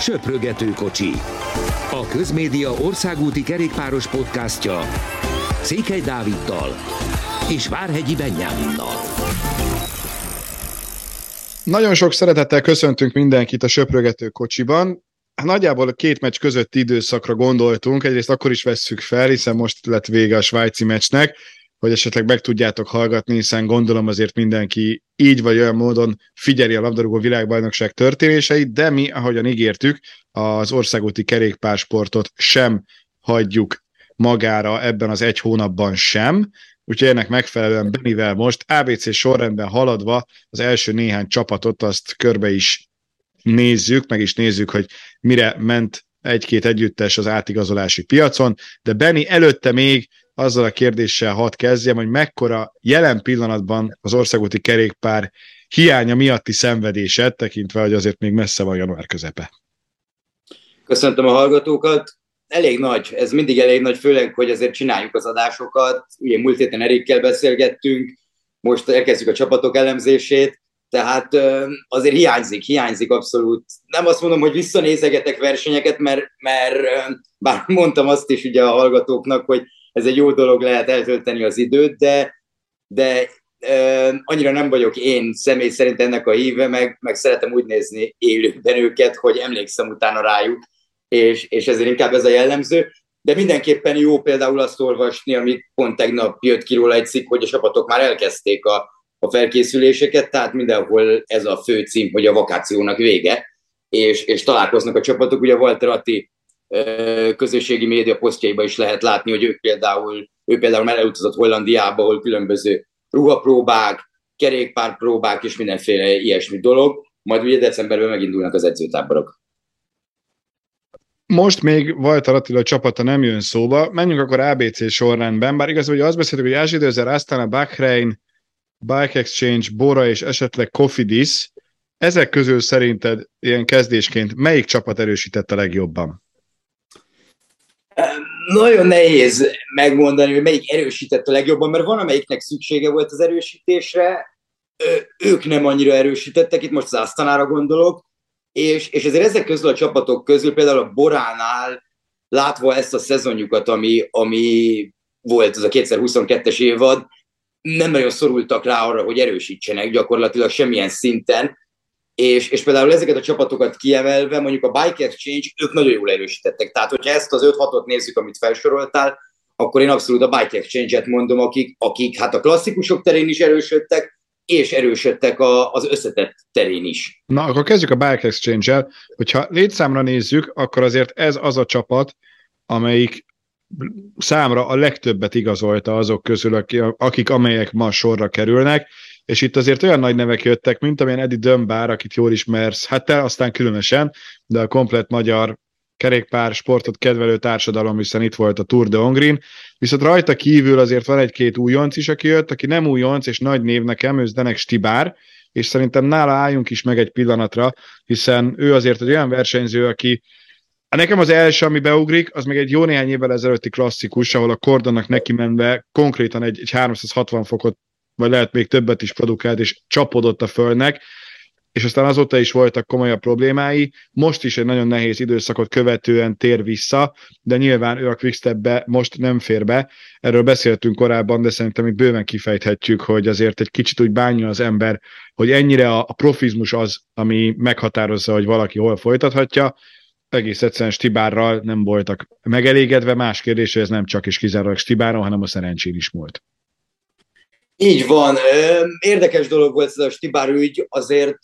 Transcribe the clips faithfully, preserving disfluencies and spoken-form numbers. Söprögető kocsi. A Közmédia országúti kerékpáros podcastja Székely Dáviddal és Várhegyi Benjáminnal. Nagyon sok szeretettel köszöntünk mindenkit a Söprögető kocsiban. Nagyjából a két meccs közötti időszakra gondoltunk, egyrészt akkor is vesszük fel, hiszen most lett vége a svájci meccsnek, hogy esetleg meg tudjátok hallgatni, hiszen gondolom azért mindenki így vagy olyan módon figyeli a labdarúgó világbajnokság történéseit, de mi, ahogyan ígértük, az országúti kerékpársportot sem hagyjuk magára ebben az egy hónapban sem, úgyhogy ennek megfelelően Benivel most á bé cé sorrendben haladva az első néhány csapatot azt körbe is nézzük, meg is nézzük, hogy mire ment egy-két együttes az átigazolási piacon, de Beni előtte még azzal a kérdéssel hadd kezdjem, hogy mekkora jelen pillanatban az országúti kerékpár hiánya miatti szenvedésed, tekintve, hogy azért még messze van január közepe. Köszöntöm a hallgatókat. Elég nagy, ez mindig elég nagy, főleg, hogy azért csináljuk az adásokat. Ugye múlt héten Erikkel beszélgettünk, most elkezdjük a csapatok elemzését, tehát azért hiányzik, hiányzik abszolút. Nem azt mondom, hogy visszanézegetek versenyeket, mert, mert bár mondtam azt is ugye a hallgatóknak, hogy ez egy jó dolog, lehet eltölteni az időt, de, de uh, annyira nem vagyok én személy szerint ennek a híve, meg, meg szeretem úgy nézni élőben őket, hogy emlékszem utána rájuk, és, és ezért inkább ez a jellemző. De mindenképpen jó például azt olvasni, amit pont tegnap jött ki róla egy cikk, hogy a csapatok már elkezdték a, a felkészüléseket, tehát mindenhol ez a fő cím, hogy a vakációnak vége, és, és találkoznak a csapatok, ugye Walter Atti közösségi média posztjaiban is lehet látni, hogy ők például, ő például már elutazott Hollandiába, ahol különböző ruhapróbák, kerékpárpróbák és mindenféle ilyesmi dolog, majd ugye decemberben megindulnak az edzőtáborok. Most még Vajtar Attila csapata nem jön szóba, menjünk akkor á bé cé sorrendben, bár igaz, hogy azt beszéltük, hogy á zé tízezer, Asztana, Bahrain, Bike Exchange, Bora és esetleg Cofidis, ezek közül szerinted ilyen kezdésként melyik csapat erősítette legjobban? Nagyon nehéz megmondani, hogy melyik erősített a legjobban, mert van, amelyiknek szüksége volt az erősítésre, ők nem annyira erősítettek, itt most az Asztanára gondolok, és, és ezért ezek közül a csapatok közül, például a Boránál, látva ezt a szezonjukat, ami, ami volt az a kétezer-huszonkettes évad, nem nagyon szorultak rá arra, hogy erősítsenek gyakorlatilag semmilyen szinten, És, és például ezeket a csapatokat kiemelve, mondjuk a Bike Exchange, ők nagyon jól erősítettek. Tehát, hogyha ezt az öt-hatot nézzük, amit felsoroltál, akkor én abszolút a Bike Exchange-et mondom, akik, akik hát a klasszikusok terén is erősödtek, és erősödtek a, az összetett terén is. Na, akkor kezdjük a Bike Exchange-el. Hogyha létszámra nézzük, akkor azért ez az a csapat, amelyik számra a legtöbbet igazolta azok közül, akik amelyek ma sorra kerülnek. És itt azért olyan nagy nevek jöttek, mint amilyen Eddie Dunbar, akit jól ismersz, hát te aztán különösen, de a komplett magyar kerékpár sportot kedvelő társadalom, hiszen itt volt a Tour de Hongrie, viszont rajta kívül azért van egy-két újonc is, aki jött, aki nem újonc, és nagy név nekem, ő Zdenek Stibar, és szerintem nála álljunk is meg egy pillanatra, hiszen ő azért egy olyan versenyző, aki nekem az első, ami beugrik, az még egy jó néhány évvel ezelőtti klasszikus, ahol a kordonnak neki menve konkrétan egy, egy háromszázhatvan fokot vagy lehet még többet is produkált, és csapodott a földnek, és aztán azóta is voltak komolyabb problémái, most is egy nagyon nehéz időszakot követően tér vissza, de nyilván ő a Quick Stepbe most nem fér be, erről beszéltünk korábban, de szerintem itt bőven kifejthetjük, hogy azért egy kicsit úgy bánja az ember, hogy ennyire a profizmus az, ami meghatározza, hogy valaki hol folytathatja, egész egyszerűen Stibarral nem voltak megelégedve, más kérdés, hogy ez nem csak is kizárólag Stibarral, hanem a szerencsén is múlt. Így van. Érdekes dolog volt ez a Stibar ügy, azért,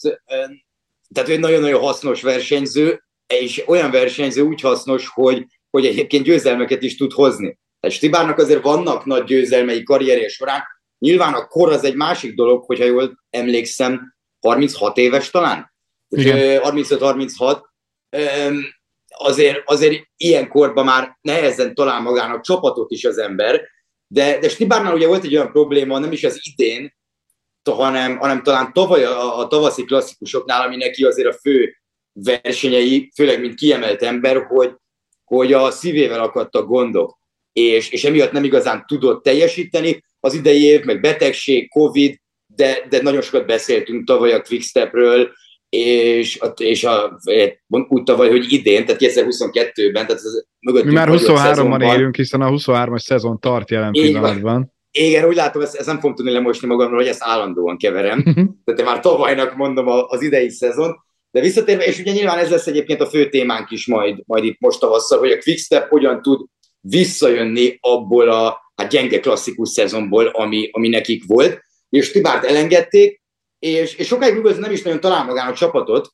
tehát ő egy nagyon-nagyon hasznos versenyző, és olyan versenyző úgy hasznos, hogy, hogy egyébként győzelmeket is tud hozni. Tehát Stibarnak azért vannak nagy győzelmei karrierje során. Nyilván a kor az egy másik dolog, hogyha jól emlékszem, harminchat éves talán? harmincöt-harminchat. Azért, azért ilyen korban már nehezen talál magának csapatot is az ember. De, de Stibarnál ugye volt egy olyan probléma, nem is az idén, hanem, hanem talán tavaly a, a tavaszi klasszikusoknál, ami neki azért a fő versenyei, főleg mint kiemelt ember, hogy, hogy a szívével akadtak gondok, és, és emiatt nem igazán tudott teljesíteni. Az idei év, meg betegség, Covid, de, de nagyon sokat beszéltünk tavaly a Quick Stepről, és, és a, úgy tavaly, hogy idén, tehát kétezer-huszonkettőben, tehát ez mögöttünk. Mi már huszonháromban élünk, hiszen a huszonhármas szezon tart jelen pillanatban. Igen, úgy látom, ezt, ezt nem fogom tudni lemosni magamról, hogy ezt állandóan keverem. Tehát én már tavalynak mondom az idei szezon. De visszatérve, és ugye nyilván ez lesz egyébként a fő témánk is majd, majd itt most tavasszal, hogy a Quick Step hogyan tud visszajönni abból a hát gyenge klasszikus szezonból, ami, ami nekik volt. És Stibárt elengedték, és, és sokáig Burgoszi nem is nagyon talál magán a csapatot,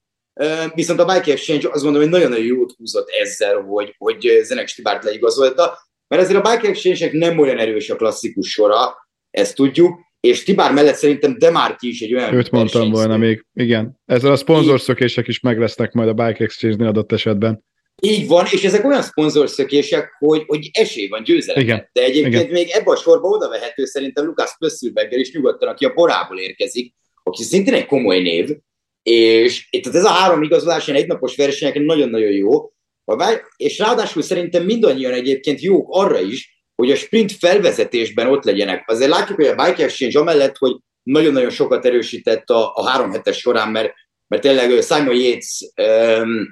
viszont a Bike Exchange azt mondom, hogy nagyon-nagyon jót húzott ezzel, hogy, hogy Zdenek Stibárt leigazolta, mert azért a Bike Exchange-nek nem olyan erős a klasszikus sora, ezt tudjuk, és Stibár mellett szerintem Demarki is egy olyan... Őt mondtam volna még, igen. Ezzel a szponzorszökések is meg lesznek majd a Bike Exchange-nél adott esetben. Így van, és ezek olyan szponzorszökések, hogy, hogy esély van győzelemre. De egyébként igen. Még ebben a sorban oda vehető szerintem Lukas Pösslberger is nyugodtan, aki a Borából érkezik, aki szintén egy komoly név, és tehát ez a három igazolás ilyen egynapos versenyeken nagyon-nagyon jó, és ráadásul szerintem mindannyian egyébként jók arra is, hogy a sprint felvezetésben ott legyenek. Azért látjuk, hogy a Bike Exchange amellett, hogy nagyon-nagyon sokat erősített a, a három hetes során, mert, mert tényleg Simon Yates um,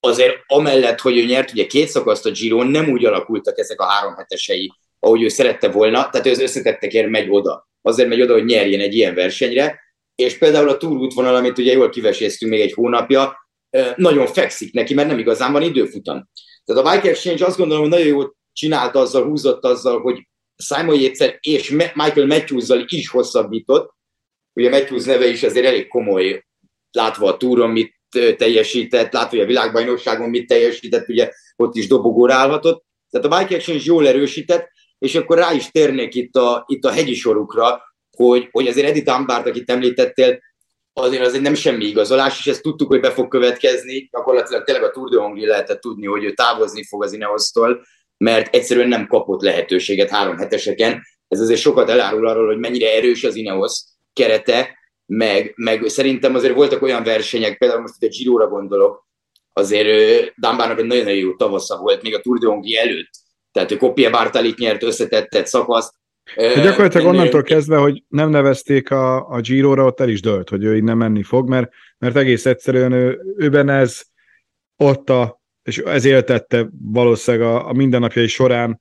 azért amellett, hogy ő nyert ugye két szakaszt a Giron, nem úgy alakultak ezek a három hetesei, ahogy ő szerette volna, tehát ő az összetettekért megy oda. Azért megy oda, hogy nyerjen egy ilyen versenyre, és például a Tour útvonal, amit ugye jól kiveséztünk még egy hónapja, nagyon fekszik neki, mert nem igazán van időfutam. Tehát a Bike Exchange azt gondolom, hogy nagyon jó csinálta azzal, húzott azzal, hogy Simon Yates-szel és Michael Matthews-zal is hosszabbított. Ugye Matthews neve is azért elég komoly, látva a túron mit teljesített, látva a világbajnokságon mit teljesített, ugye ott is dobogóra állhatott. Tehát a Bike Exchange jól erősített, és akkor rá is térnék itt a, itt a hegyi sorukra, hogy, hogy azért Eddie Dunbart, akit említettél, azért azért nem semmi igazolás, és ezt tudtuk, hogy be fog következni. Gyakorlatilag tényleg a Tour de Hongrie lehetett tudni, hogy ő távozni fog az Ineos-tól, mert egyszerűen nem kapott lehetőséget három heteseken. Ez azért sokat elárul arról, hogy mennyire erős az Ineos kerete, meg, meg szerintem azért voltak olyan versenyek, például most itt a Giróra gondolok, azért Dunbarnak egy nagyon jó tavasza volt, még a Tour de Hongrie előtt. Tehát ő Coppi e Bartalit nyert, összetettet szakaszt. De gyakorlatilag ennő... onnantól kezdve, hogy nem nevezték a, a Giróra, ott el is dölt, hogy ő innen menni fog, mert, mert egész egyszerűen ő, őben ez ott a és ez éltette valószínűleg a, a mindennapjai során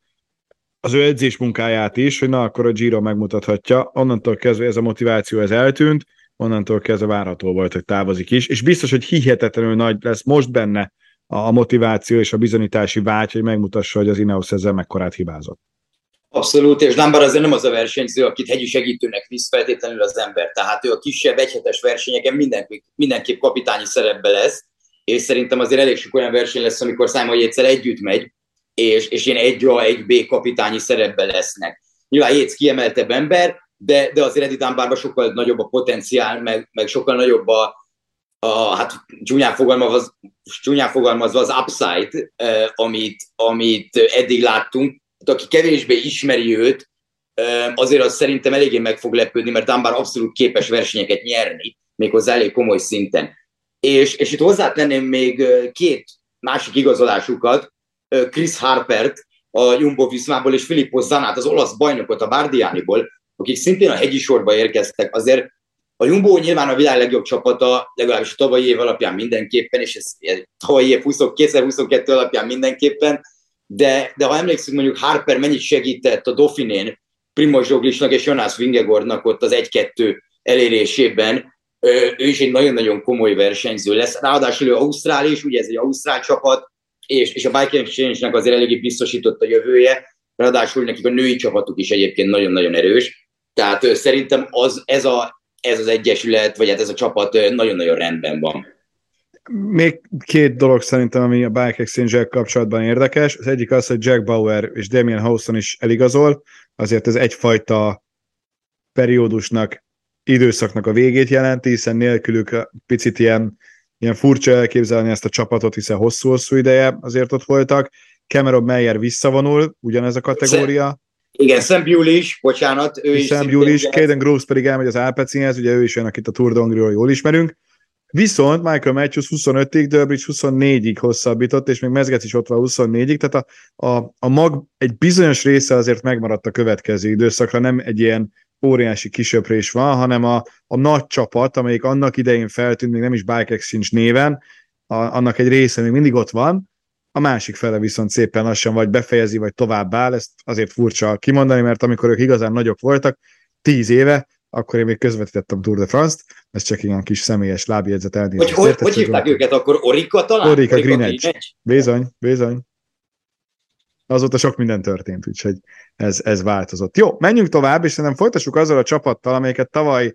az ő edzés munkáját is, hogy na, akkor a Giro megmutathatja, onnantól kezdve ez a motiváció ez eltűnt, onnantól kezdve várható volt, hogy távozik is, és biztos, hogy hihetetlenül nagy lesz most benne a, a motiváció és a bizonyítási vágy, hogy megmutassa, hogy az Ineos ezzel mekkorát hibázott. Abszolút, és Dunbar azért nem az a versenyző, akit hegyi segítőnek visz feltétlenül az ember, tehát ő a kisebb, egyhetes versenyeken mindenképp, mindenképp kapitányi szerepbe lesz, és szerintem azért elég sok olyan verseny lesz, amikor Simon Yates-szel együtt megy, és, és ilyen egy A, egy B kapitányi szerepben lesznek. Nyilván Yates kiemeltebb ember, de, de azért Eddie Dunbarban sokkal nagyobb a potenciál, meg, meg sokkal nagyobb a, a hát csúnyán fogalmazva, csúnyán fogalmazva az upside, eh, amit, amit eddig láttunk. Hát, aki kevésbé ismeri őt, eh, azért az szerintem eléggé meg fog lepődni, mert Dunbar abszolút képes versenyeket nyerni, méghozzá elég komoly szinten. És, és itt hozzátenném még két másik igazolásukat, Chris Harpert a Jumbo-Vismából és Filippo Zanát, az olasz bajnokot a Bardianiból, akik szintén a hegyi sorba érkeztek. Azért a Jumbo nyilván a világ legjobb csapata, legalábbis a tavalyi év alapján mindenképpen, és ez tavalyi év kétezer-huszonkettő alapján mindenképpen, de, de ha emlékszünk, mondjuk Harper mennyit segített a Dauphinén Primož Roglicnak és Jonas Vingegaardnak ott az egy-kettő elérésében, ő is egy nagyon-nagyon komoly versenyző lesz. Ráadásul ő ausztrál is, ugye ez egy ausztrál csapat, és, és a Bike Exchange-nek azért eléggé biztosított a jövője, ráadásul nekik a női csapatuk is egyébként nagyon-nagyon erős. Tehát szerintem az, ez, a, ez az egyesület, vagy hát ez a csapat nagyon-nagyon rendben van. Még két dolog szerintem, ami a Bike Exchange-el kapcsolatban érdekes. Az egyik az, hogy Jack Bauer és Damien Howson is eligazol, azért ez egyfajta periódusnak, időszaknak a végét jelenti, hiszen nélkülük picit ilyen, ilyen furcsa elképzelni ezt a csapatot, hiszen hosszú-hosszú ideje azért ott voltak. Cameron Meyer visszavonul, ugyanez a kategória. Sam, igen, Sam Buell is, bocsánat. Ő is Sam Buell is, Caden Groves pedig elmegy az Alpecinhez, ugye ő is olyan, akit a Tour de Hongrie-ról jól ismerünk. Viszont Michael Matthews huszonötig, Durbridge huszonnégyig hosszabbított, és még Mezgec is ott van huszonnégyig, tehát a, a, a mag egy bizonyos része azért megmaradt a következő időszakra, nem egy ilyen óriási kisöprés van, hanem a, a nagy csapat, amelyik annak idején feltűnt, még nem is Bike Exchange néven, a, annak egy része még mindig ott van, a másik fele viszont szépen lassan vagy befejezi, vagy továbbáll, ezt azért furcsa kimondani, mert amikor ők igazán nagyok voltak, tíz éve, akkor én még közvetítettem Tour de France-t, ez csak ilyen kis személyes lábjegyzet elnézést. Hogy, hogy, hogy hívták őket akkor? Orica talán? Orica, Orica Green Edge. Bizony, bizony. Azóta sok minden történt, úgyhogy ez, ez változott. Jó, menjünk tovább, és szerintem folytassuk azzal a csapattal, amelyeket tavaly,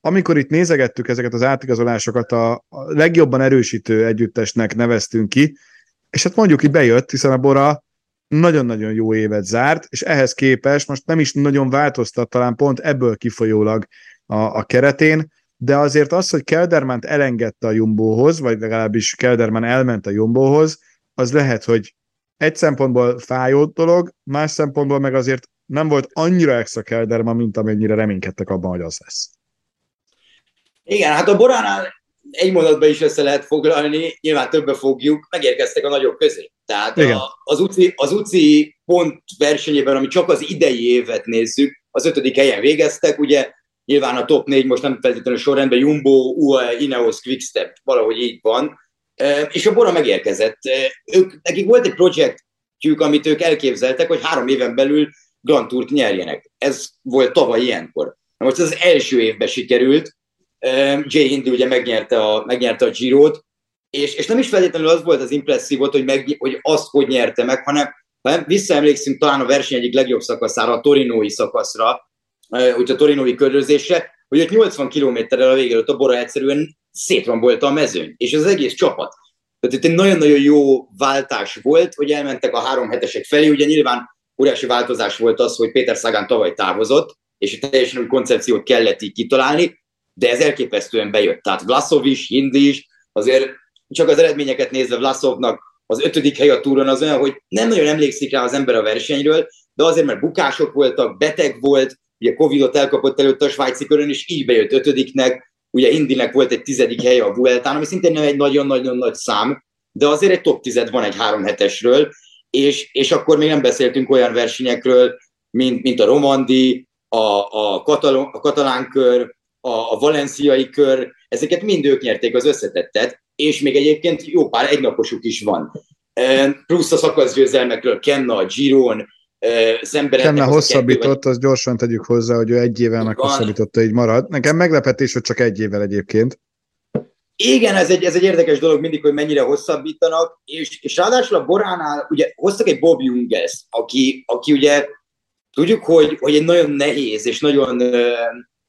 amikor itt nézegettük ezeket az átigazolásokat, a legjobban erősítő együttesnek neveztünk ki, és hát mondjuk így bejött, hiszen a Bora nagyon-nagyon jó évet zárt, és ehhez képest most nem is nagyon változtat talán pont ebből kifolyólag a, a keretén, de azért az, hogy Keldermánt elengedte a Jumbohoz, vagy legalábbis Keldermán elment a Jumbohoz, az lehet, hogy egy szempontból fájó dolog, más szempontból meg azért nem volt annyira extra Kelderman, mint amennyire reménykedtek abban, hogy az lesz. Igen, hát a Boránál egy mondatban is össze lehet foglalni, nyilván többen fogjuk, megérkeztek a nagyobb közé. Tehát a, az, uci, az uci pont versenyében, ami csak az idei évet nézzük, az ötödik helyen végeztek, ugye nyilván a top négy most nem feltétlenül sorrendben, Jumbo, u á e, Ineos, Quick Step, valahogy így van, e, és a Bora megérkezett. E, ők, nekik volt egy projektjük, amit ők elképzeltek, hogy három éven belül Grand Tourt nyerjenek. Ez volt tavaly ilyenkor. Na most ez az első évben sikerült, Jay Hindley ugye megnyerte a, megnyerte a Girot, és, és nem is feltétlenül az volt az impresszív volt, hogy, meg, hogy azt hogy nyerte meg, hanem ha visszaemlékszünk talán a verseny egyik legjobb szakaszára, a torinói szakaszra, úgy a torinói körözésre, hogy ott nyolcvan kilométerrel a végére a Bora egyszerűen szétrombolta a mezőny, és az egész csapat. Tehát itt egy nagyon-nagyon jó váltás volt, hogy elmentek a három hetesek felé, ugye nyilván óriási változás volt az, hogy Péter Sagan tavaly távozott, és itt teljesen új koncepciót kellett így kitalálni, de ez elképesztően bejött. Tehát Vlasov is, Hindley is, azért csak az eredményeket nézve Vlasovnak az ötödik hely a túron az olyan, hogy nem nagyon emlékszik rá az ember a versenyről, de azért, mert bukások voltak, beteg volt, ugye Covidot elkapott előtt a svájci körön, és így bejött ötödiknek, ugye Hindleynek volt egy tizedik helye a Vueltán, ami szintén nem egy nagyon-nagyon nagy szám, de azért egy top tíz van egy három hetesről, és, és akkor még nem beszéltünk olyan versenyekről, mint, mint a Romandi, a, a, katalon, a katalán kör, a valenciai kör, ezeket mind ők nyerték az összetettet, és még egyébként jó pár egynaposuk is van. Plusz a szakaszgyőzelmekről Kenna, a Giron, szemberednek. Kenna hosszabbított, azt gyorsan tegyük hozzá, hogy ő egy évvel meghosszabbította, így marad. Nekem meglepetés, hogy csak egy évvel egyébként. Igen, ez egy, ez egy érdekes dolog mindig, hogy mennyire hosszabbítanak, és, és ráadásul a Boránál ugye hoztak egy Bob Junges, aki, aki ugye tudjuk, hogy, hogy egy nagyon nehéz, és nagyon...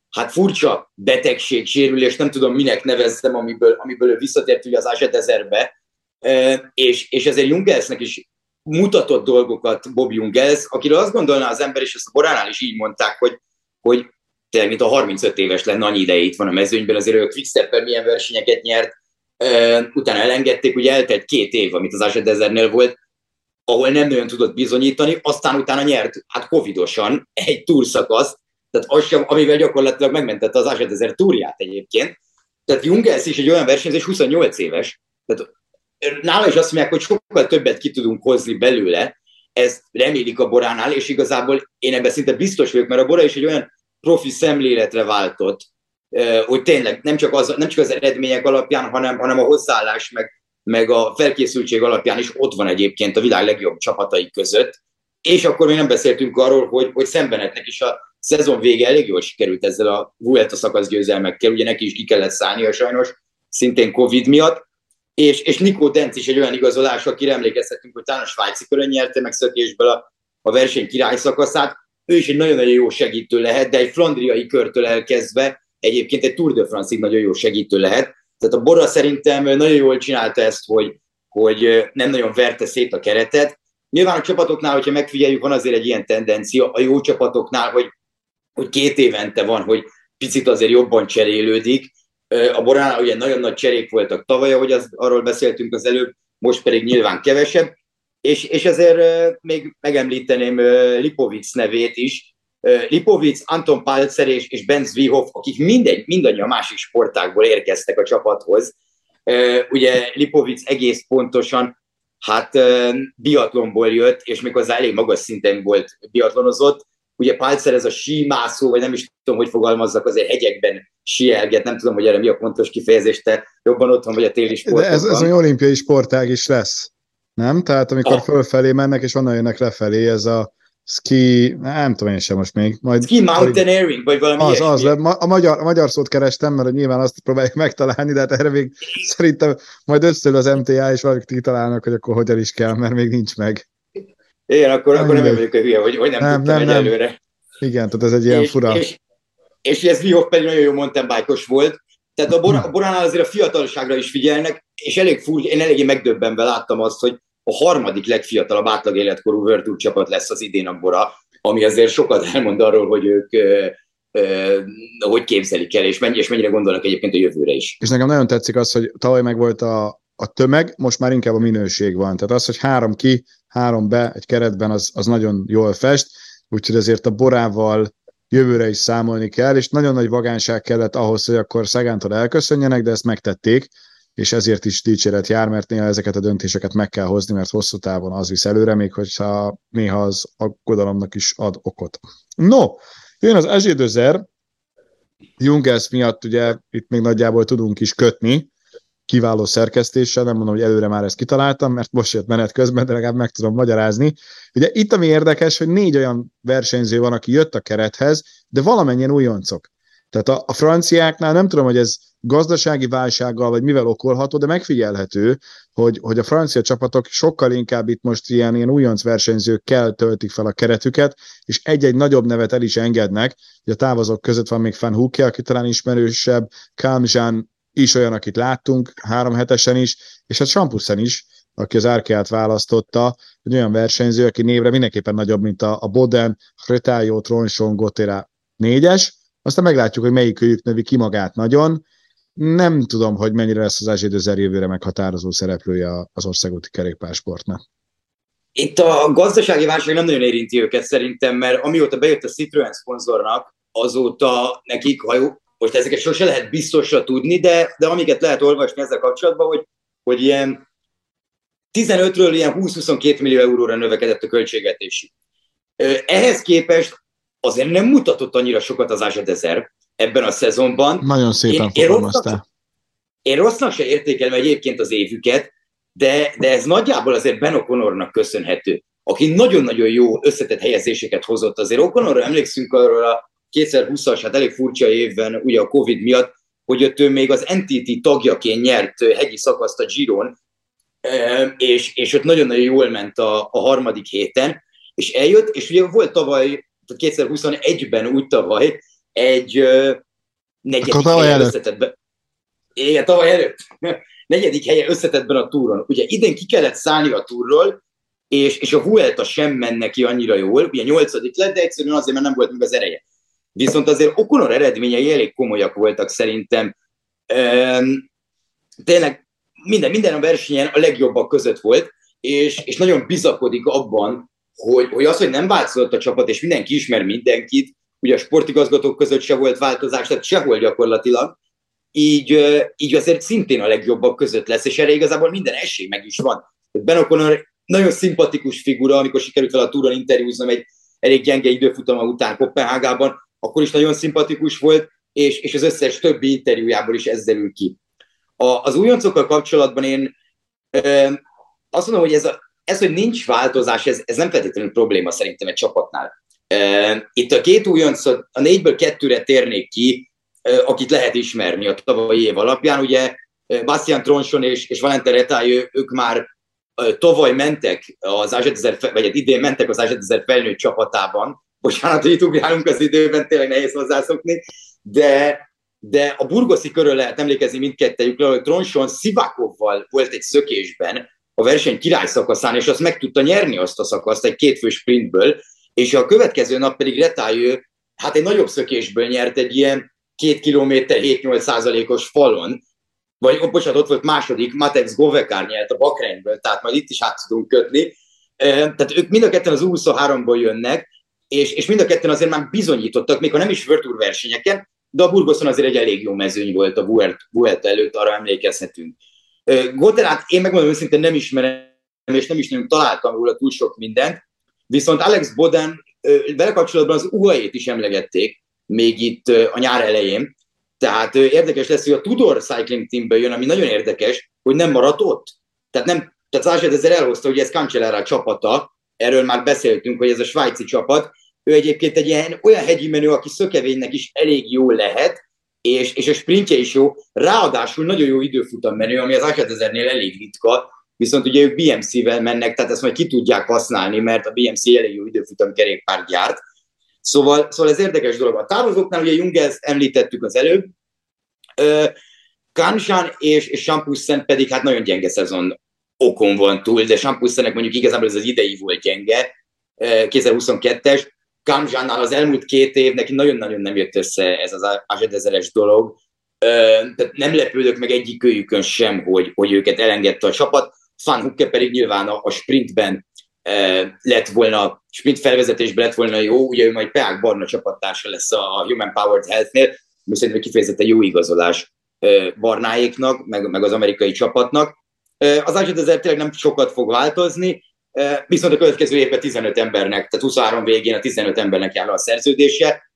hát furcsa betegség, sérülés, nem tudom minek nevezzem, amiből, amiből ő visszatért ugye az á zé ezerbe, e, és, és ezért Jungelsnek is mutatott dolgokat Bob Jungels, akiről azt gondolná az ember, és ezt a Boránál is így mondták, hogy, hogy tényleg, mint a harmincöt éves lenne, annyi ideje itt van a mezőnyben, azért ő a Quickstep-ben milyen versenyeket nyert, e, utána elengedték, ugye eltelt két év, amit az á zé ezernél volt, ahol nem nagyon tudott bizonyítani, aztán utána nyert, hát covidosan egy túrszakaszt, tehát az sem, amivel gyakorlatilag megmentette az á zé ezer túrját egyébként. Tehát Jungels is egy olyan versenyzés, huszonnyolc éves. Tehát nála is azt mondják, hogy sokkal többet ki tudunk hozni belőle, ezt remélik a Boránál, és igazából én ebben szinte biztos vagyok, mert a Bora is egy olyan profi szemléletre váltott, hogy tényleg nem csak az, nem csak az eredmények alapján, hanem, hanem a hozzáállás, meg, meg a felkészültség alapján is ott van egyébként a világ legjobb csapatai között. És akkor még nem beszéltünk arról, hogy, hogy Szembenetnek is a szezon vége elég jól sikerült ezzel a Vuelta szakaszgyőzelmekkel, ugye neki is ki kellett szállnia sajnos, szintén Covid miatt, és, és Nico Denz is egy olyan igazolás, akire emlékezhetünk, hogy talán a svájci körön nyerte meg szökésből a, a verseny király szakaszát, ő is egy nagyon-nagyon jó segítő lehet, de egy flandriai körtől elkezdve egyébként egy Tour de France-ig nagyon jó segítő lehet, tehát a Bora szerintem nagyon jól csinálta ezt, hogy, hogy nem nagyon verte szét a keretet. Nyilván a csapatoknál, hogyha megfigyeljük, van azért egy ilyen tendencia a jó csapatoknál, hogy hogy két évente van, hogy picit azért jobban cserélődik. A Boránál ugye nagyon nagy cserék voltak tavaly, ahogy az, arról beszéltünk az előbb, most pedig nyilván kevesebb. És, és azért még megemlíteném Lipovic nevét is. Lipovic, Anton Palzer és, és Ben Zwihoff, akik mindegy, mindannyian másik sportágból érkeztek a csapathoz. Ugye Lipovic egész pontosan, hát biatlonból jött, és méghozzá elég magas szinten volt biatlonozott. Ugye Palzer ez a símászó, vagy nem is tudom, hogy fogalmazzak, azért hegyekben sielget, nem tudom, hogy erre mi a pontos kifejezés, te jobban otthon vagy a téli sportokban. De ez, ez olyan olimpiai sportág is lesz, nem? Tehát amikor ah. fölfelé mennek, és onnan jönnek lefelé, ez a ski, nem tudom én sem most még. Majd ski mountaineering, vagy valami az, az, de ma, a, magyar, a magyar szót kerestem, mert nyilván azt próbáljuk megtalálni, de hát erre még szerintem majd összeül az em té á, és valamit kitalálnak, hogy akkor hogyan is kell, mert még nincs meg. Igen, akkor, akkor nem vagyok a hülye, hogy, hogy nem, nem tudtam nem, nem. előre. Igen, tehát ez egy ilyen és, fura. És, és ez Vihov pedig nagyon jó mountain bike-os volt, tehát a, Bor- a Boránál azért a fiatalságra is figyelnek, és elég fur, én eléggé megdöbbenve láttam azt, hogy a harmadik legfiatalabb átlag életkorú World Tour csapat lesz az idén a Bora, ami azért sokat elmond arról, hogy ők ö, ö, hogy képzelik el, és, mennyi, és mennyire gondolnak egyébként a jövőre is. És nekem nagyon tetszik az, hogy tavaly meg volt a, a tömeg, most már inkább a minőség van. Tehát az, hogy három ki, három be egy keretben, az, az nagyon jól fest, úgyhogy azért a Borával jövőre is számolni kell, és nagyon nagy vagánság kellett ahhoz, hogy akkor Szegántól elköszönjenek, de ezt megtették, és ezért is dicséret jár, mert néha ezeket a döntéseket meg kell hozni, mert hosszú távon az visz előre, még hogyha néha az aggodalomnak is ad okot. No, jön az á zé ezer, Junges miatt ugye itt még nagyjából tudunk is kötni, kiváló szerkesztéssel, nem mondom, hogy előre már ezt kitaláltam, mert most jött menet közben, de legalább meg tudom magyarázni. Ugye itt ami érdekes, hogy négy olyan versenyző van, aki jött a kerethez, de valamennyien újoncok. Tehát a, a franciáknál nem tudom, hogy ez gazdasági válsággal, vagy mivel okolható, de megfigyelhető, hogy, hogy a francia csapatok sokkal inkább itt most ilyen, ilyen újonc versenyzőkkel töltik fel a keretüket, és egy-egy nagyobb nevet el is engednek. Ugye a távozók között van még Van Hooke, aki talán ismerősebb, Calmjean is olyan, akit láttunk, három hetesen is, és hát Shampussen is, aki az Arkeát választotta, egy olyan versenyző, aki névre mindenképpen nagyobb, mint a, a Boden, Retailleau, Tronson, Gotera négyes. Aztán meglátjuk, hogy melyikőjük növi ki magát nagyon. Nem tudom, hogy mennyire lesz az á zé ezer jövőre meghatározó szereplője az országúti kerékpársportnak. Itt a gazdasági válság nem nagyon érinti őket szerintem, mert amióta bejött a Citroën szponzornak, azóta nekik, ha jó, most ezeket sose lehet biztosra tudni, de, de amiket lehet olvasni ezzel kapcsolatban, hogy, hogy ilyen tizenötről ilyen húsz-huszonkettő millió euróra növekedett a költségvetésük. Ehhez képest azért nem mutatott annyira sokat az á zé ezer ebben a szezonban. Nagyon szépen fogalmaztál. Én rossznak se értékelem egyébként az évüket, de, de ez nagyjából azért Ben O'Connornak köszönhető, aki nagyon-nagyon jó összetett helyezéseket hozott. Azért O'Connorra emlékszünk arról a kétezer-húszas, hát elég furcsa évben, ugye a Covid miatt, hogy ő még az en té té tagjaként nyert hegyi szakaszt a Giron, és, és ott nagyon-nagyon jól ment a, a harmadik héten, és eljött, és ugye volt tavaly, kétezer-huszonegyben úgy tavaly egy uh, negyedik helyen összetettben. Igen, tavaly előtt. negyedik helyen összetettben a túron. Ugye idén ki kellett szállni a túrról, és, és a Vuelta sem ment neki annyira jól, ugye nyolcadik lett, de egyszerűen azért, mert nem volt meg az ereje. Viszont azért O'Connor eredményei elég komolyak voltak szerintem. Üm, tényleg minden, minden a versenyen a legjobbak között volt, és, és nagyon bizakodik abban, Hogy, hogy az, hogy nem változott a csapat, és mindenki ismer mindenkit, ugye a sportigazgatók között se volt változás, tehát sehol gyakorlatilag, így, így azért szintén a legjobbak között lesz, és erre igazából minden esély meg is van. Ben O'Connor nagyon szimpatikus figura, amikor sikerült vele a túron interjúznom egy elég gyenge időfutama után Koppenhágában, akkor is nagyon szimpatikus volt, és, és az összes többi interjújából is ez derül ki. A, az újoncokkal kapcsolatban én ö, azt mondom, hogy ez a Ez, hogy nincs változás, ez, ez nem feltétlenül probléma szerintem egy csapatnál. Itt a két újoncot, a négyből kettőre térnék ki, akit lehet ismerni a tavalyi év alapján. Ugye Bastian Tronson és, és Walter Atti, ők már tavaly mentek az á zé ezer, vagy idén mentek az á zé ezer felnőtt csapatában. Bocsánat, hogy itt ugrálunk az időben, tényleg nehéz hozzászokni, de, de a burgoszi körről lehet emlékezni mindkettejükről, hogy Tronson Szivákovval volt egy szökésben, a verseny király szakaszán, és azt meg tudta nyerni azt a szakaszt egy kétfő sprintből, és a következő nap pedig Retailleau, hát egy nagyobb szökésből nyert egy ilyen két kilométer, hét-nyolc százalékos falon, vagy oh, bocsánat, ott volt második, Matthews Govekar nyert a Bahreinből, tehát majd itt is át tudunk kötni. Tehát ők mind a ketten az U huszonháromból jönnek, és, és mind a ketten azért már bizonyítottak, még ha nem is World Tour versenyeken, de a Burgoson azért egy elég jó mezőny volt a Vuelta előtt, arra emlékezhetünk. Gotterát én megmondom őszintén nem ismerem, és nem is nagyon találtam róla túl sok mindent, viszont Alex Boden vele kapcsolatban az u á é-t is emlegették, még itt a nyár elején. Tehát érdekes lesz, hogy a Tudor Cycling Teamből jön, ami nagyon érdekes, hogy nem maradt ott. Tehát, nem, tehát az á zé ezrer elhozta, hogy ez Cancellara csapata, erről már beszéltünk, hogy ez a svájci csapat. Ő egyébként egy ilyen, olyan hegyi menő, aki szökevénynek is elég jól lehet, és, és a sprintje is jó. Ráadásul nagyon jó időfutam menő, ami az á zé ezernél elég ritka, viszont ugye ők bé em cével mennek, tehát ezt majd ki tudják használni, mert a bé em cé elég jó időfutam kerékpárt gyárt. Szóval, szóval ez érdekes dolog. A távozóknál ugye Junges említettük az előbb, Kansan és, és Shampussen pedig hát nagyon gyenge szezon okon van túl, de Shampusennek mondjuk igazából ez az idei volt gyenge, kétezer-huszonkettes, Kanzsánnál az elmúlt két év neki nagyon-nagyon nem jött össze ez az á zé ezres dolog, tehát nem lepődök meg egyik kölyükön sem, hogy, hogy őket elengedte a csapat. Van Hucke pedig nyilván a, a sprintben lett volna, sprint felvezetésben lett volna jó, ugye ő majd Peák Barna csapattársa lesz a Human Powered Health-nél, ami szerintem kifejezetten jó igazolás Barnáéknak, meg, meg az amerikai csapatnak. Az á zé ezer tényleg nem sokat fog változni, viszont a következő évben tizenöt embernek, tehát huszonhárom végén a tizenöt embernek jár a szerződése.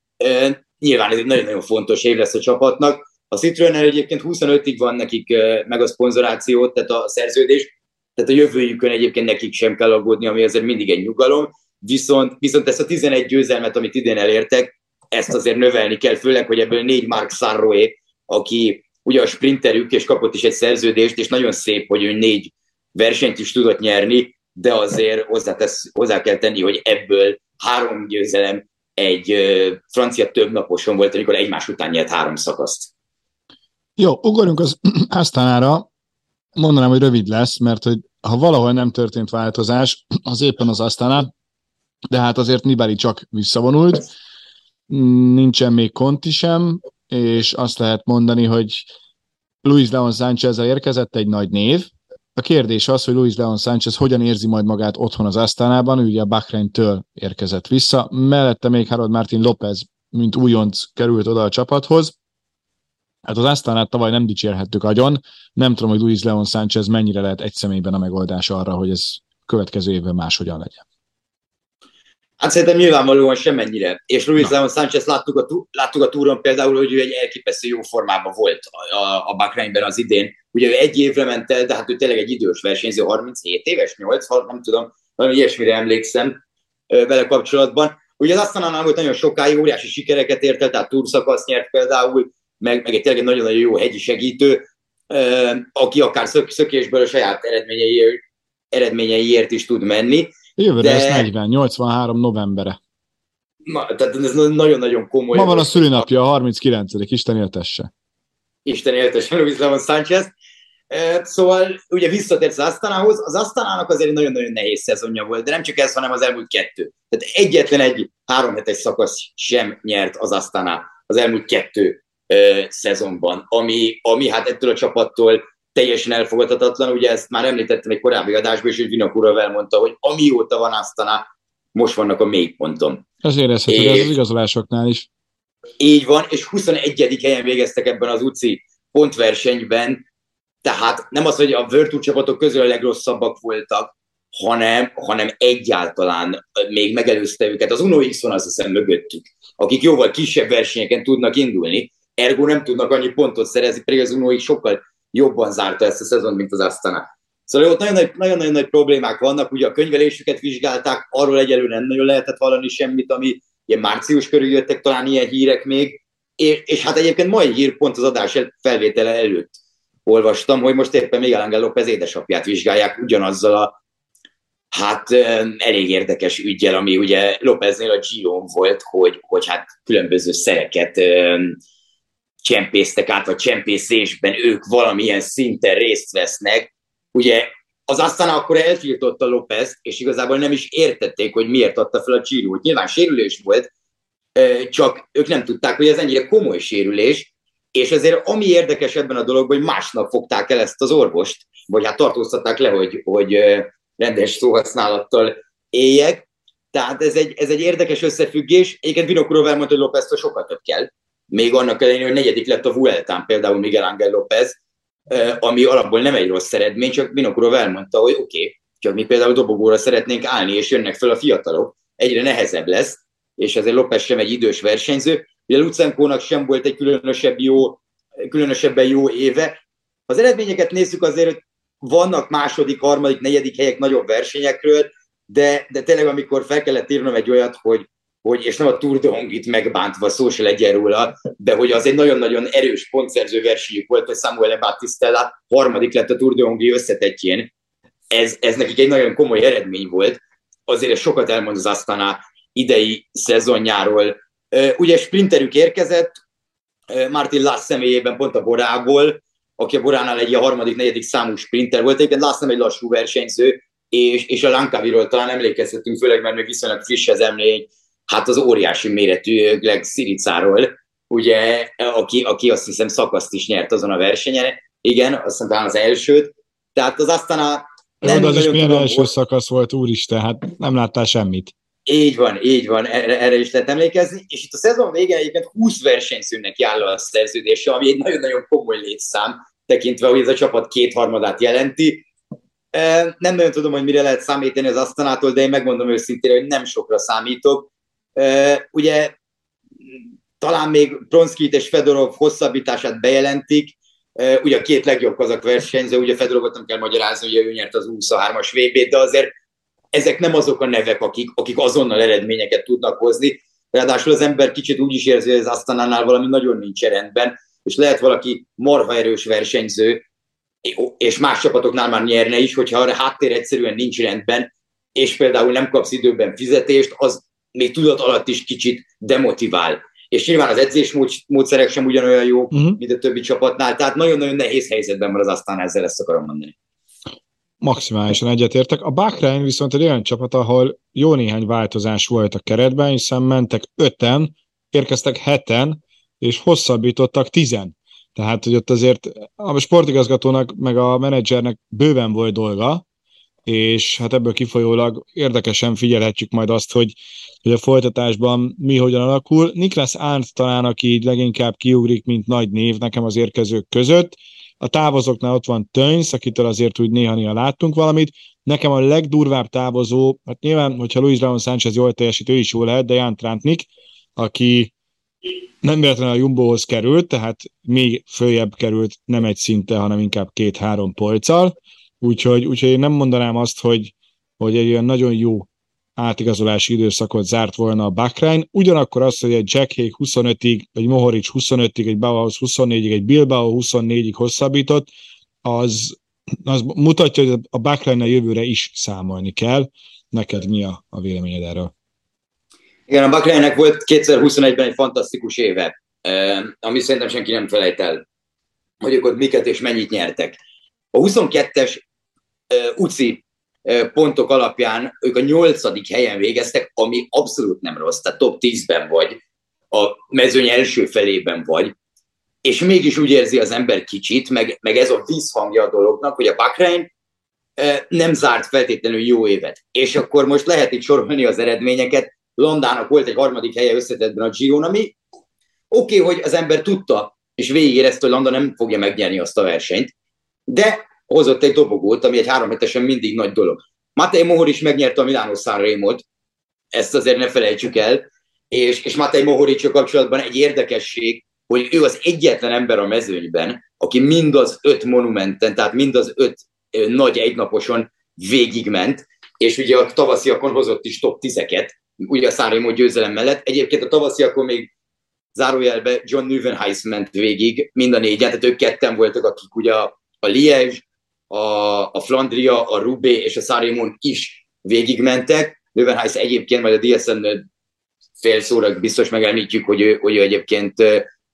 Nyilván ez egy nagyon-nagyon fontos év lesz a csapatnak. A Citroën-nel egyébként huszonötig van nekik meg a szponzorációt, tehát a szerződés, tehát a jövőjükön egyébként nekik sem kell aggódni, ami azért mindig egy nyugalom, viszont, viszont ezt a tizenegy győzelmet, amit idén elértek, ezt azért növelni kell, főleg, hogy ebből négy Marc Sarroé, aki ugye a sprinterük, és kapott is egy szerződést, és nagyon szép, hogy ő négy versenyt is tudott nyerni, de azért hozzátesz, hozzá kell tenni, hogy ebből három győzelem egy ö, francia többnaposon volt, amikor egymás után nyert három szakaszt. Jó, ugorjunk az Asztanára. Mondanám, hogy rövid lesz, mert hogy ha valahol nem történt változás, az éppen az Asztana, de hát azért Nibali csak visszavonult, nincsen még Conti sem, és azt lehet mondani, hogy Luis Leon Sánchez érkezett egy nagy név. A kérdés az, hogy Luis Leon Sánchez hogyan érzi majd magát otthon az Asztánában, ugye a Bahraintől érkezett vissza, mellette még Harold Martin López, mint újonc került oda a csapathoz. Hát az Asztánát tavaly nem dicsérhettük agyon, nem tudom, hogy Luis Leon Sánchez mennyire lehet egy személyben a megoldás arra, hogy ez következő évben máshogyan legyen. Hát szerintem nyilvánvalóan semennyire. És Luis Leon Sánchez láttuk a, láttuk a túron például, hogy ő egy elképesztő jó formában volt a, a, a Bahreinben az idén. Ugye ő egy évre ment el, de hát ő tényleg egy idős versenyző, harminchét éves, nyolc, nem tudom, valami ilyesmire emlékszem vele kapcsolatban. Ugye az Asztanánál volt nagyon sokáig, óriási sikereket ért el, tehát túrszakasz nyert például, meg, meg egy tényleg nagyon-nagyon jó hegyi segítő, aki akár szök, szökésből a saját eredményei, eredményeiért is tud menni. Jövőre ez negyven, nyolcvanhárom novembere. Na, tehát ez nagyon-nagyon komoly. Ma van a szülinapja, a harminckilencedik Isten éltesse. Isten éltesse, Luis Leon Sánchez. Szóval ugye visszatérsz az Asztanához, az Asztanának azért nagyon-nagyon nehéz szezonja volt, de nem csak ez, hanem az elmúlt kettő. Tehát egyetlen egy háromhetes szakasz sem nyert az Asztaná az elmúlt kettő ö, szezonban, ami, ami hát ettől a csapattól teljesen elfogadhatatlan, ugye ezt már említettem egy korábbi adásban, és Vinakura elmondta, hogy amióta van Asztana, most vannak a mélyponton. Ez érezhető, és az igazolásoknál is. Így van, és huszonegyedik helyen végeztek ebben az u cé i pontversenyben, tehát nem az, hogy a World Tour csapatok közül a legrosszabbak voltak, hanem, hanem egyáltalán még megelőzte őket. Az u en o iksz van az hiszem mögöttük, akik jóval kisebb versenyeken tudnak indulni, ergo nem tudnak annyi pontot szerezni, pedig az u en o iksz sokkal jobban zárta ezt a szezon, mint az Asztana. Szóval ott nagyon-nagyon nagy problémák vannak, ugye a könyvelésüket vizsgálták, arról egyelőre nem nagyon lehetett hallani semmit, ami ilyen március körül jöttek talán ilyen hírek még, és, és hát egyébként mai hír pont az adás felvétele előtt olvastam, hogy most éppen Miguel Ángel López édesapját vizsgálják ugyanazzal a hát elég érdekes üggyel, ami ugye Lópeznél a Giron volt, hogy, hogy hát különböző szereket csempésztek át, vagy csempészésben ők valamilyen szinten részt vesznek. Ugye az Asztana akkor eltiltotta Lópezt, és igazából nem is értették, hogy miért adta fel a Girót. Nyilván sérülés volt, csak ők nem tudták, hogy ez ennyire komoly sérülés, és ezért ami érdekes ebben a dologban, hogy másnap fogták el ezt az orvost, vagy hát tartóztatták le, hogy, hogy rendes szóhasználattal éljek. Tehát ez egy, ez egy érdekes összefüggés. Egyébként Vinokurov elmondta, hogy Lópeztől sokkal több kell. Még annak ellenére, hogy negyedik lett a Vueltán például Miguel Ángel López, ami alapból nem egy rossz eredmény, csak Vinokurov elmondta, hogy oké, okay, csak mi például dobogóra szeretnénk állni, és jönnek fel a fiatalok, egyre nehezebb lesz, és azért López sem egy idős versenyző. Ugye Lucenkónak sem volt egy különösebb jó, különösebben jó éve. Az eredményeket nézzük azért, hogy vannak második, harmadik, negyedik helyek nagyobb versenyekről, de, de tényleg amikor fel kellett írnom egy olyat, hogy, hogy és nem a Tour de Hongrie-t megbántva, szó se legyen róla, de hogy az egy nagyon-nagyon erős pontszerző versenyük volt, hogy Samuele Battistella harmadik lett a Tour de Hongrie összetettjén. Ez, ez nekik egy nagyon komoly eredmény volt. Azért sokat elmond az Asztana idei szezonjáról. Ugye sprinterük érkezett, Martin Lass személyében pont a Borából, aki a Boránál egy harmadik, negyedik számú sprinter volt, egyébként Lass nem egy lassú versenyző, és, és a Lankaviról talán emlékezhetünk, főleg mert még viszonylag friss az emlék, hát az óriási méretű Greg Sziricáról, ugye, aki, aki azt hiszem szakaszt is nyert azon a versenyen, igen, azt hiszem talán az elsőt, tehát az Asztana... Nem de az is milyen első volt. Szakasz volt, úristen, hát nem láttál semmit. Így van, így van, erre, erre is lehet emlékezni, és itt a szezon végén egyébként húsz versenyszűnnek jár a szerződése, ami egy nagyon-nagyon komoly létszám, tekintve, hogy ez a csapat kétharmadát jelenti. Nem nagyon tudom, hogy mire lehet számítani az Asztanától, de én megmondom őszintén, hogy nem sokra számítok. Ugye talán még Pronskit és Fedorov hosszabbítását bejelentik, ugye a két legjobb kazak versenyző, ugye Fedorovot nem kell magyarázni, ugye ő nyert az U huszonhármas vé bét, de azért ezek nem azok a nevek, akik, akik azonnal eredményeket tudnak hozni. Ráadásul az ember kicsit úgy is érzi, hogy az Asztanánál valami nagyon nincs rendben, és lehet valaki marha erős versenyző, és más csapatoknál már nyerne is, hogyha a háttér egyszerűen nincs rendben, és például nem kapsz időben fizetést, az még tudat alatt is kicsit demotivál. És nyilván az edzésmódszerek sem ugyanolyan jók, uh-huh. mint a többi csapatnál, tehát nagyon-nagyon nehéz helyzetben van az Asztana, ezzel ezt akarom mondani. Maximálisan egyetértek. A Bahrain viszont egy olyan csapat, ahol jó néhány változás volt a keretben, hiszen mentek öten, érkeztek heten, és hosszabbítottak tizen. Tehát, hogy ott azért a sportigazgatónak meg a menedzsernek bőven volt dolga, és hát ebből kifolyólag érdekesen figyelhetjük majd azt, hogy, hogy a folytatásban mi hogyan alakul. Niklas Arndt talán, aki így leginkább kiugrik, mint nagy név nekem az érkezők között. A távozóknál ott van Tönsz, akitől azért úgy néha-néha láttunk valamit. Nekem a legdurvább távozó, hát nyilván, hogyha Luis Leon Sánchez jól teljesít, ő is jó lehet, de Jan Trantnik, aki nem véletlenül a Jumbohoz került, tehát még följebb került nem egy szinte, hanem inkább két-három polccal. Úgyhogy, úgyhogy én nem mondanám azt, hogy, hogy egy olyan nagyon jó átigazolási időszakot zárt volna a Bahrain. Ugyanakkor azt, hogy egy Jack Hake huszonötig, egy Mohoric huszonötig, egy Bauhaus huszonnégyig, egy Bilbao huszonnégyig hosszabbított, az, az mutatja, hogy a Bahrain-nál jövőre is számolni kell. Neked mi a, a véleményed erről? Igen, a Bahrainnek volt kétezer-huszonegyben egy fantasztikus éve, ami szerintem senki nem felejt el, hogy ők ott miket és mennyit nyertek. A huszonkettes u cé i pontok alapján ők a nyolcadik helyen végeztek, ami abszolút nem rossz, tehát top tízben vagy, a mezőny első felében vagy, és mégis úgy érzi az ember kicsit, meg, meg ez a vízhangja a dolognak, hogy a Bahrain nem zárt feltétlenül jó évet. És akkor most lehet itt sorolni az eredményeket. Landának volt egy harmadik helye összetettben a Giron, ami oké, okay, hogy az ember tudta, és végigérezte, hogy Landa nem fogja megnyerni azt a versenyt, de hozott egy dobogót, ami egy három hetesen mindig nagy dolog. Matej Mohoric is megnyerte a Milano-San Remót, ezt azért ne felejtsük el, és, és Matej Mohoric kapcsolatban egy érdekesség, hogy ő az egyetlen ember a mezőnyben, aki mind az öt monumenten, tehát mind az öt ö, nagy egynaposon végigment, és ugye a tavasziakon hozott is top tízeket, ugye a San Remo győzelem mellett. Egyébként a tavasziakon még zárójelbe John Nieuwenhuis ment végig, mind a négyen, tehát ők ketten voltak, akik ugye a, a Liège, a, a Flandria, a Roubaix és a San Remón is végigmentek. Nieuwenhuis egyébként, majd a dé es em-nél fél szóra biztos megemlítjük, hogy ő, hogy ő egyébként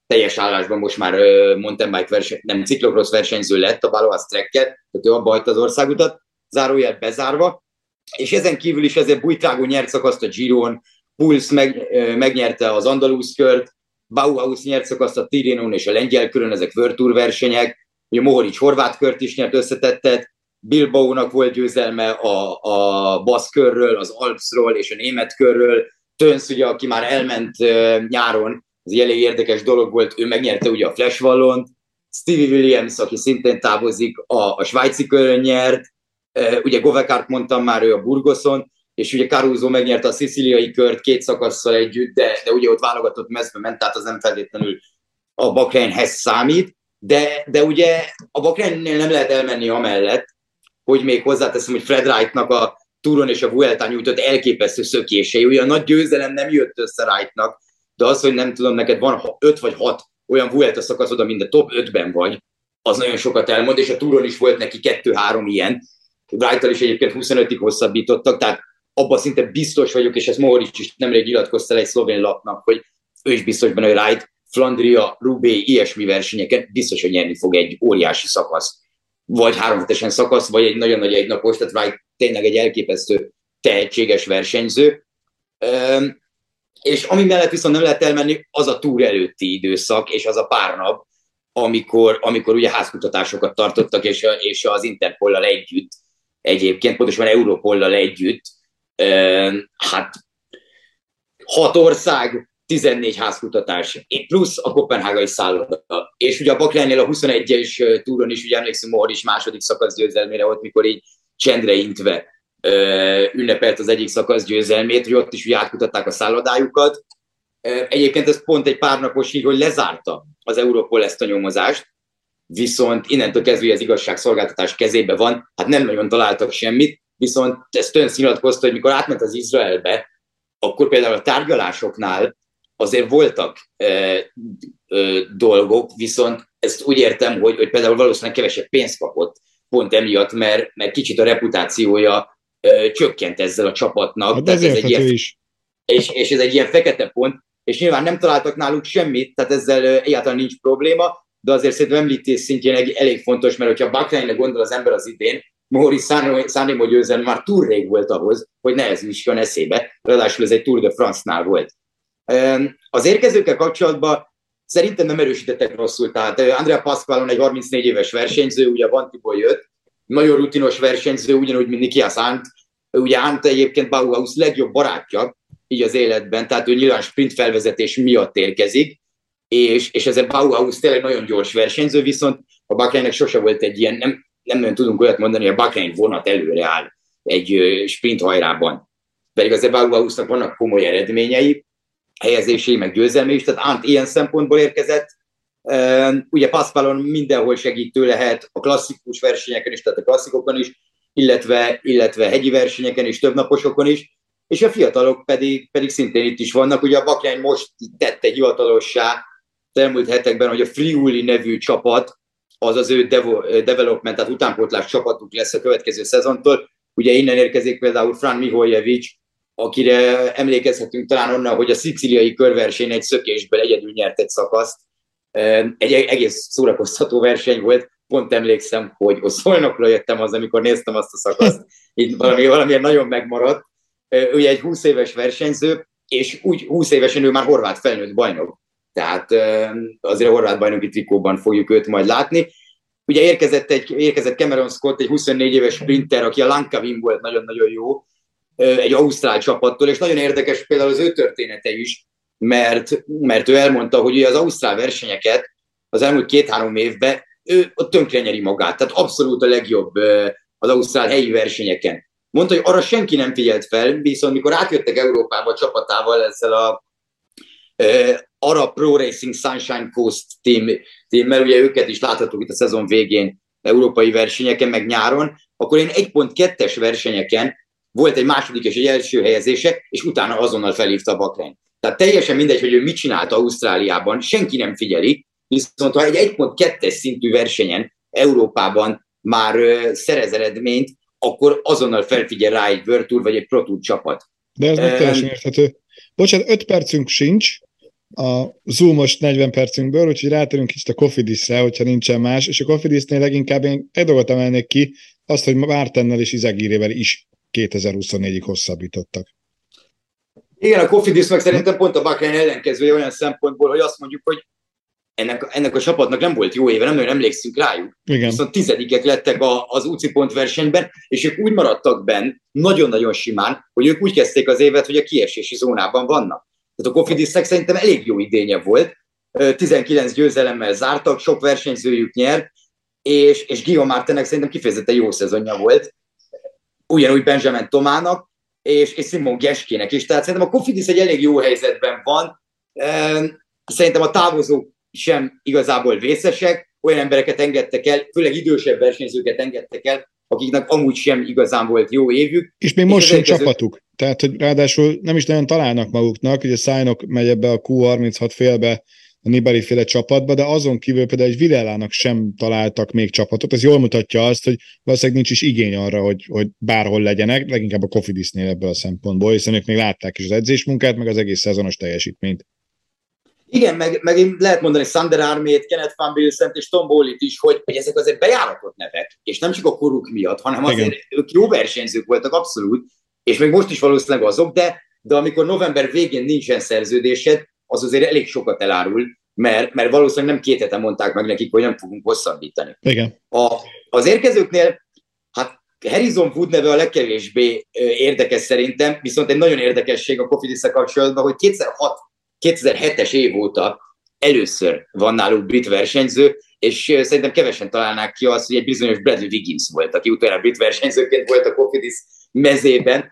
teljes állásban most már mountain bike verseny, nem ciklokrossz versenyző lett, a Baloise Trek-et, tehát ő abba hagyta az országutat, zárójel bezárva. És ezen kívül is ezért Buitrago nyert szakaszt a Giron, Puls meg, megnyerte az Andalusz kört, Bauhaus nyert szakaszt a Tirrenon és a lengyel körön, ezek World Tour versenyek, ugye Mohoric horvát kört is nyert összetettet, Bilbao-nak volt győzelme a, a baszk körről, az Alpsról és a német körről, Tönsz ugye, aki már elment nyáron, ez elég érdekes dolog volt, ő megnyerte ugye a Flash Wallont, Stevie Williams, aki szintén távozik, a, a svájci körön nyert, ugye Govekárt mondtam már, ő a Burgoszon, és ugye Caruso megnyerte a szicíliai kört két szakasszal együtt, de, de ugye ott válogatott mezbe ment, tehát az nem feltétlenül a Bahreinhez számít, de, de ugye a Bahreinnél nem lehet elmenni amellett, hogy még hozzáteszem, hogy Fred Wrightnak a Touron és a Vueltán nyújtott elképesztő szökései. Ugye a nagy győzelem nem jött össze Wrightnak, de az, hogy nem tudom, neked van öt vagy hat olyan Vuelta szakaszod, amin a top ötben vagy, az nagyon sokat elmond, és a Touron is volt neki kettő-három ilyen. Wright-tal is egyébként huszonötig hosszabbítottak, tehát abban szinte biztos vagyok, és ezt Mohorics is nemrég nyilatkozta egy szlovén lapnak, hogy ő is biztos benne, hogy Wright, Flandria, Roubaix, ilyesmi versenyeken biztos, hogy nyerni fog egy óriási szakasz. Vagy háromhetesen szakasz, vagy egy nagyon nagy egynapos, tehát Wright tényleg egy elképesztő tehetséges versenyző. Üm, és ami mellett viszont nem lehet elmenni, az a túr előtti időszak, és az a pár nap, amikor, amikor ugye házkutatásokat tartottak, és, és az Interpollal együtt, egyébként pontosan Europollal együtt, üm, hát hat ország, tizennégy házkutatás, plusz a kopenhágai szálloda. És ugye a Bahreinnél a huszonegyes túron is, ugye emlékszem, Mohorics második szakasz győzelmére volt, mikor így csendre intve ö, ünnepelt az egyik szakasz győzelmét, hogy ott is ugye átkutatták a szállodájukat. Egyébként ez pont egy pár napos hír, hogy lezárta az Europol ezt a nyomozást, viszont innentől kezdve az igazságszolgáltatás kezébe van, hát nem nagyon találtak semmit, viszont ez Tönsz nyilatkozta, hogy mikor átment az Izraelbe, akkor például a tárgyalásoknál azért voltak ö, ö, dolgok, viszont ezt úgy értem, hogy, hogy például valószínűleg kevesebb pénzt kapott pont emiatt, mert, mert kicsit a reputációja ö, csökkent ezzel a csapatnak. Hát ez egy ilyen, is. És, és ez egy ilyen fekete pont, és nyilván nem találtak náluk semmit, tehát ezzel ö, egyáltalán nincs probléma, de azért szerintem említés szintjén elég fontos, mert hogyha Bahreinre gondol az ember az idén, Mohorics Sanremo győzelme már túl rég volt ahhoz, hogy ne ez is jön eszébe, ráadásul ez egy Tour de France-nál volt. Az érkezőkkel kapcsolatban szerintem nem erősítettek rosszul, tehát Andrea Pasqualon egy harmincnégy éves versenyző, ugye Vantiból jött, nagyon rutinos versenyző, ugyanúgy, mint Nikias Arndt, ugye Arndt egyébként Bauhaus legjobb barátja így az életben, tehát ő nyilván sprint felvezetés miatt érkezik, és, és ezért Bauhaus tényleg nagyon gyors versenyző, viszont a Bahreinnek sose volt egy ilyen, nem, nem nagyon tudunk olyat mondani, hogy a Bahrein vonat előre áll egy sprint hajrában, pedig azért Bauhausnak vannak komoly eredményei, helyezései, meg győzelme is, tehát Arndt ilyen szempontból érkezett. Ugye Pasqualon mindenhol segítő lehet, a klasszikus versenyeken is, tehát a klasszikokon is, illetve, illetve hegyi versenyeken is, többnaposokon is, és a fiatalok pedig, pedig szintén itt is vannak. Ugye a Bahrein most tette hivatalossá az elmúlt hetekben, hogy a Friuli nevű csapat, az az ő devo- development, tehát utánpótlás csapatuk lesz a következő szezontól. Ugye innen érkezik például Fran Miholjevic, akire emlékezhetünk talán onnan, hogy a szicíliai körverseny egy szökésből egyedül nyert egy szakaszt. Egy egész szórakoztató verseny volt, pont emlékszem, hogy Szolnokról jöttem az, amikor néztem azt a szakaszt. Itt valami, valamilyen nagyon megmaradt. Ugye egy húsz éves versenyző, és úgy húsz évesen ő már horvát felnőtt bajnok. Tehát azért a horvát bajnoki trikóban fogjuk őt majd látni. Ugye érkezett, egy, érkezett Cameron Scott, egy huszonnégy éves sprinter, aki a Lankavin volt nagyon-nagyon jó, egy ausztrál csapattól, és nagyon érdekes például az ő története is, mert, mert ő elmondta, hogy ugye az ausztrál versenyeket az elmúlt két-három évben ő ott tönkre nyeri magát, tehát abszolút a legjobb az ausztrál helyi versenyeken. Mondta, hogy arra senki nem figyelt fel, viszont mikor átjöttek Európába a csapatával ezzel a e, Arab Pro Racing Sunshine Coast team, teammel, ugye őket is láthatók itt a szezon végén európai versenyeken, meg nyáron, akkor én egy pont kettes versenyeken volt egy második és egy első helyezése, és utána azonnal felhívta a Bahrein. Tehát teljesen mindegy, hogy ő mit csinált Ausztráliában, senki nem figyeli, viszont ha egy egy pont kettes szintű versenyen Európában már ö, szerez eredményt, akkor azonnal felfigyel rá egy World Tour vagy egy Pro Tour csapat. De ez um, meg teljesen érthető. Bocsánat, öt percünk sincs a Zoom-os negyven percünkből, úgyhogy ráterünk kicsit a Cofidisre, hogyha nincsen más, és a Cofidisnél leginkább én egy dolgot emelnék ki, azt, hogy Mártennel és Izagirrével is kétezer-huszonnégyig hosszabbítottak. Igen, a Cofidis meg szerintem pont a Bahrein ellenkezője olyan szempontból, hogy azt mondjuk, hogy ennek, ennek a csapatnak nem volt jó éve, nem nagyon emlékszünk rájuk. Igen. Viszont tizedikek lettek a, az u cé i pontversenyben, és ők úgy maradtak benn, nagyon-nagyon simán, hogy ők úgy kezdték az évet, hogy a kiesési zónában vannak. Tehát a Cofidisnek szerintem elég jó idénye volt, tizenkilenc győzelemmel zártak, sok versenyzőjük nyert, és, és Guillaume Martinnek szerintem kifejezetten jó szezonja volt, ugyanúgy Benjamin Tomának, és, és Simon Gyeskinek is. Tehát szerintem a Cofidis egy elég jó helyzetben van. Szerintem a távozók sem igazából vészesek, olyan embereket engedtek el, főleg idősebb versenyzőket engedtek el, akiknek amúgy sem igazán volt jó évük. És még és most sem elkező... csapatuk. Tehát, hogy ráadásul nem is nagyon találnak maguknak, ugye Sainok megy ebbe a kú harminchat félbe, a Nibali féle csapatba, de azon kívül például egy Villának sem találtak még csapatot. Ez jól mutatja azt, hogy valószínűleg nincs is igény arra, hogy, hogy bárhol legyenek, leginkább a Cofidisnél ebből a szempontból, hiszen ők még látták is az edzésmunkát, meg az egész szezonos teljesítményt. Igen, meg, meg én lehet mondani Sander Armét, Kenneth Van Bilsent és Tom Bowlit is, hogy, hogy ezek azért bejáratott nevek, és nem csak a koruk miatt, hanem azért igen. Ők jó versenyzők voltak abszolút, és még most is valószínűleg azok, de, de amikor november végén nincsen szerződésed, az azért elég sokat elárul, mert, mert valószínűleg nem két heten mondták meg nekik, hogy nem fogunk hosszabbítani. Igen. A, az érkezőknél, hát Harrison Wood neve a legkevésbé érdekes szerintem, viszont egy nagyon érdekesség a Cofidisszel kapcsolatban, hogy kétezer-hat kétezer-hetes év óta először van náluk brit versenyző, és szerintem kevesen találnák ki azt, hogy egy bizonyos Bradley Wiggins volt, aki utána brit versenyzőként volt a Cofidis mezében.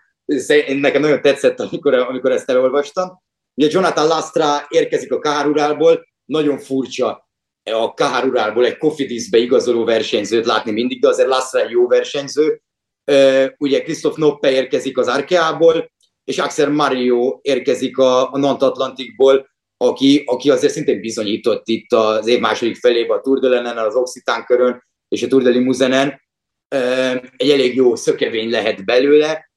Nekem nagyon tetszett, amikor, amikor ezt elolvastam. Ugye Jonathan Lastra érkezik a Kahárurálból, nagyon furcsa a Kahárurálból egy Cofidisbe igazoló versenyzőt látni mindig, de azért Lastra egy jó versenyző. Ugye Christophe Noppe érkezik az Arkeából, és Axel Mario érkezik a, a Nantatlantikból, aki, aki azért szintén bizonyított itt az év második felében a Tour de Lenen, az Occitán körön és a Tour de Limousinen. Egy elég jó szökevény lehet belőle.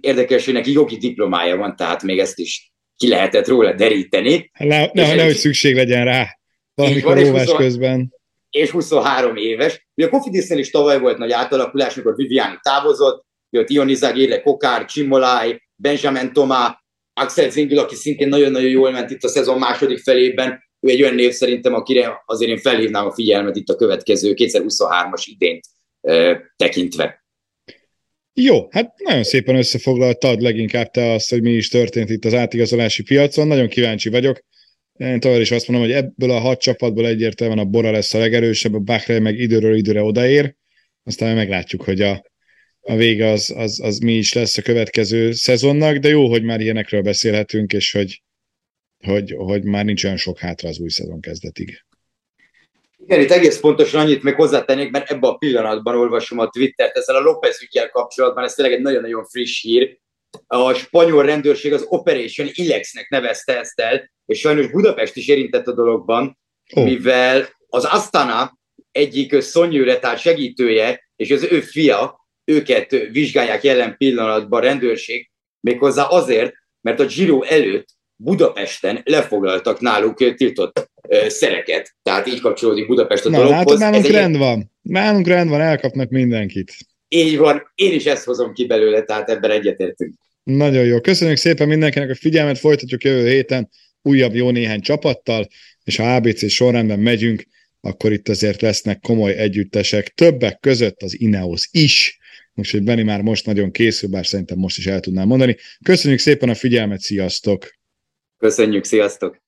Érdekes, hogy neki jogi diplomája van, tehát még ezt is ki lehetett róla deríteni. Ne, ne, nehogy szükség legyen rá valamikor óvás közben. És huszonhárom éves. Ugye a Cofidisnél is tavaly volt nagy átalakulás, amikor Viviani távozott, jött Ionizagiere, Kokár, Csimolai, Benjamin Thomas, Axel Zingül, aki szintén nagyon-nagyon jól ment itt a szezon második felében. Ő egy olyan név szerintem, akire azért én felhívnám a figyelmet itt a következő kétezer-huszonhármas idényt euh, tekintve. Jó, hát nagyon szépen összefoglaltad leginkább te azt, hogy mi is történt itt az átigazolási piacon. Nagyon kíváncsi vagyok. Én tovább is azt mondom, hogy ebből a hat csapatból egyértelműen a Bora lesz a legerősebb, a Bahrain meg időről időre odaér. Aztán meglátjuk, hogy a a vége az, az, az mi is lesz a következő szezonnak, de jó, hogy már ilyenekről beszélhetünk, és hogy, hogy, hogy már nincs olyan sok hátra az új szezon kezdetig. Igen, itt egész pontosan annyit még hozzátennék, mert ebben a pillanatban olvasom a Twittert, ezzel a López üggyel kapcsolatban, ez tényleg egy nagyon-nagyon friss hír. A spanyol rendőrség az Operation Ilexnek nevezte ezt el, és sajnos Budapest is érintett a dologban, oh. mivel az Asztana egyik szonyőre, tehát segítője, és az ő fia, őket vizsgálják jelen pillanatban a rendőrség, méghozzá azért, mert a Giro előtt Budapesten lefoglaltak náluk tiltott ö, szereket. Tehát így kapcsolódik Budapest a Na, dologhoz. Látod, nálunk egy... rend van. Nálunk rend van, elkapnak mindenkit. Így van, én is ezt hozom ki belőle, tehát ebben egyetértünk. Nagyon jó. Köszönjük szépen mindenkinek a figyelmet, folytatjuk jövő héten újabb jó néhány csapattal, és ha á bé cé sorrendben megyünk, akkor itt azért lesznek komoly együttesek. Többek között az Ineos is. Úgyhogy Benni már most nagyon készül, bár szerintem most is el tudnám mondani. Köszönjük szépen a figyelmet, sziasztok! Köszönjük, sziasztok!